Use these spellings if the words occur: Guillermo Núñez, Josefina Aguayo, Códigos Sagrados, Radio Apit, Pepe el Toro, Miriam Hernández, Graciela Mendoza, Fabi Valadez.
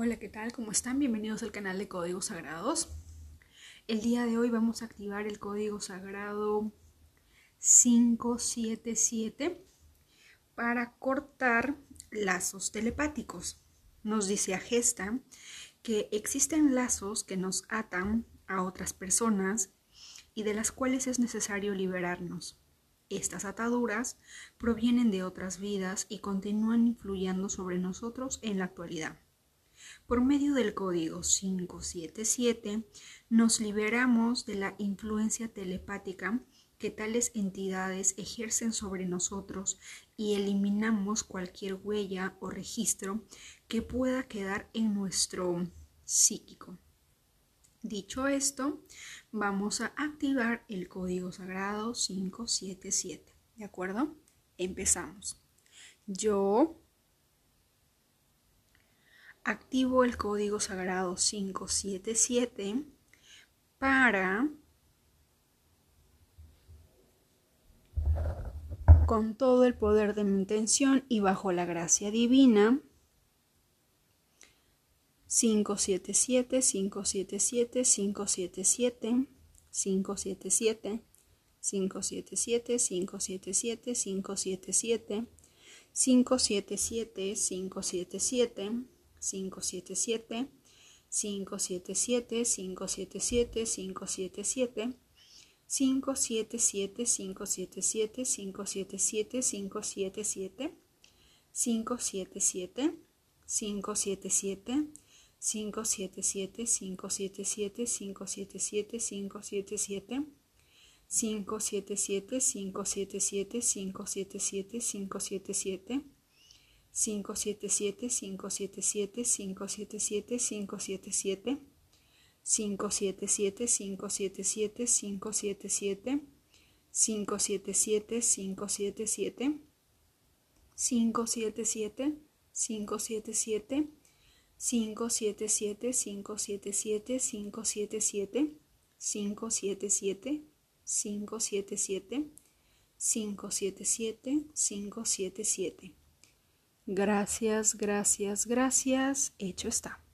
Hola, ¿qué tal? ¿Cómo están? Bienvenidos al canal de Códigos Sagrados. El día de hoy vamos a activar el código sagrado 577 para cortar lazos telepáticos. Nos dice Agesta que existen lazos que nos atan a otras personas y de las cuales es necesario liberarnos. Estas ataduras provienen de otras vidas y continúan influyendo sobre nosotros en la actualidad. Por medio del código 577 nos liberamos de la influencia telepática que tales entidades ejercen sobre nosotros y eliminamos cualquier huella o registro que pueda quedar en nuestro psíquico. Dicho esto, vamos a activar el código sagrado 577, ¿de acuerdo? Empezamos. Yo activo el código sagrado 577 para con todo el poder de mi intención y bajo la gracia divina 577 577 577 577 577 577 577 577 577 577 577 577 577 577 577 577 577 577 577 577 577 577 577 577 577 577 577 577 577 577 577 577 577 577 577 577 577 577 577 577 577 577 577 577 577. Gracias, gracias, gracias. Hecho está.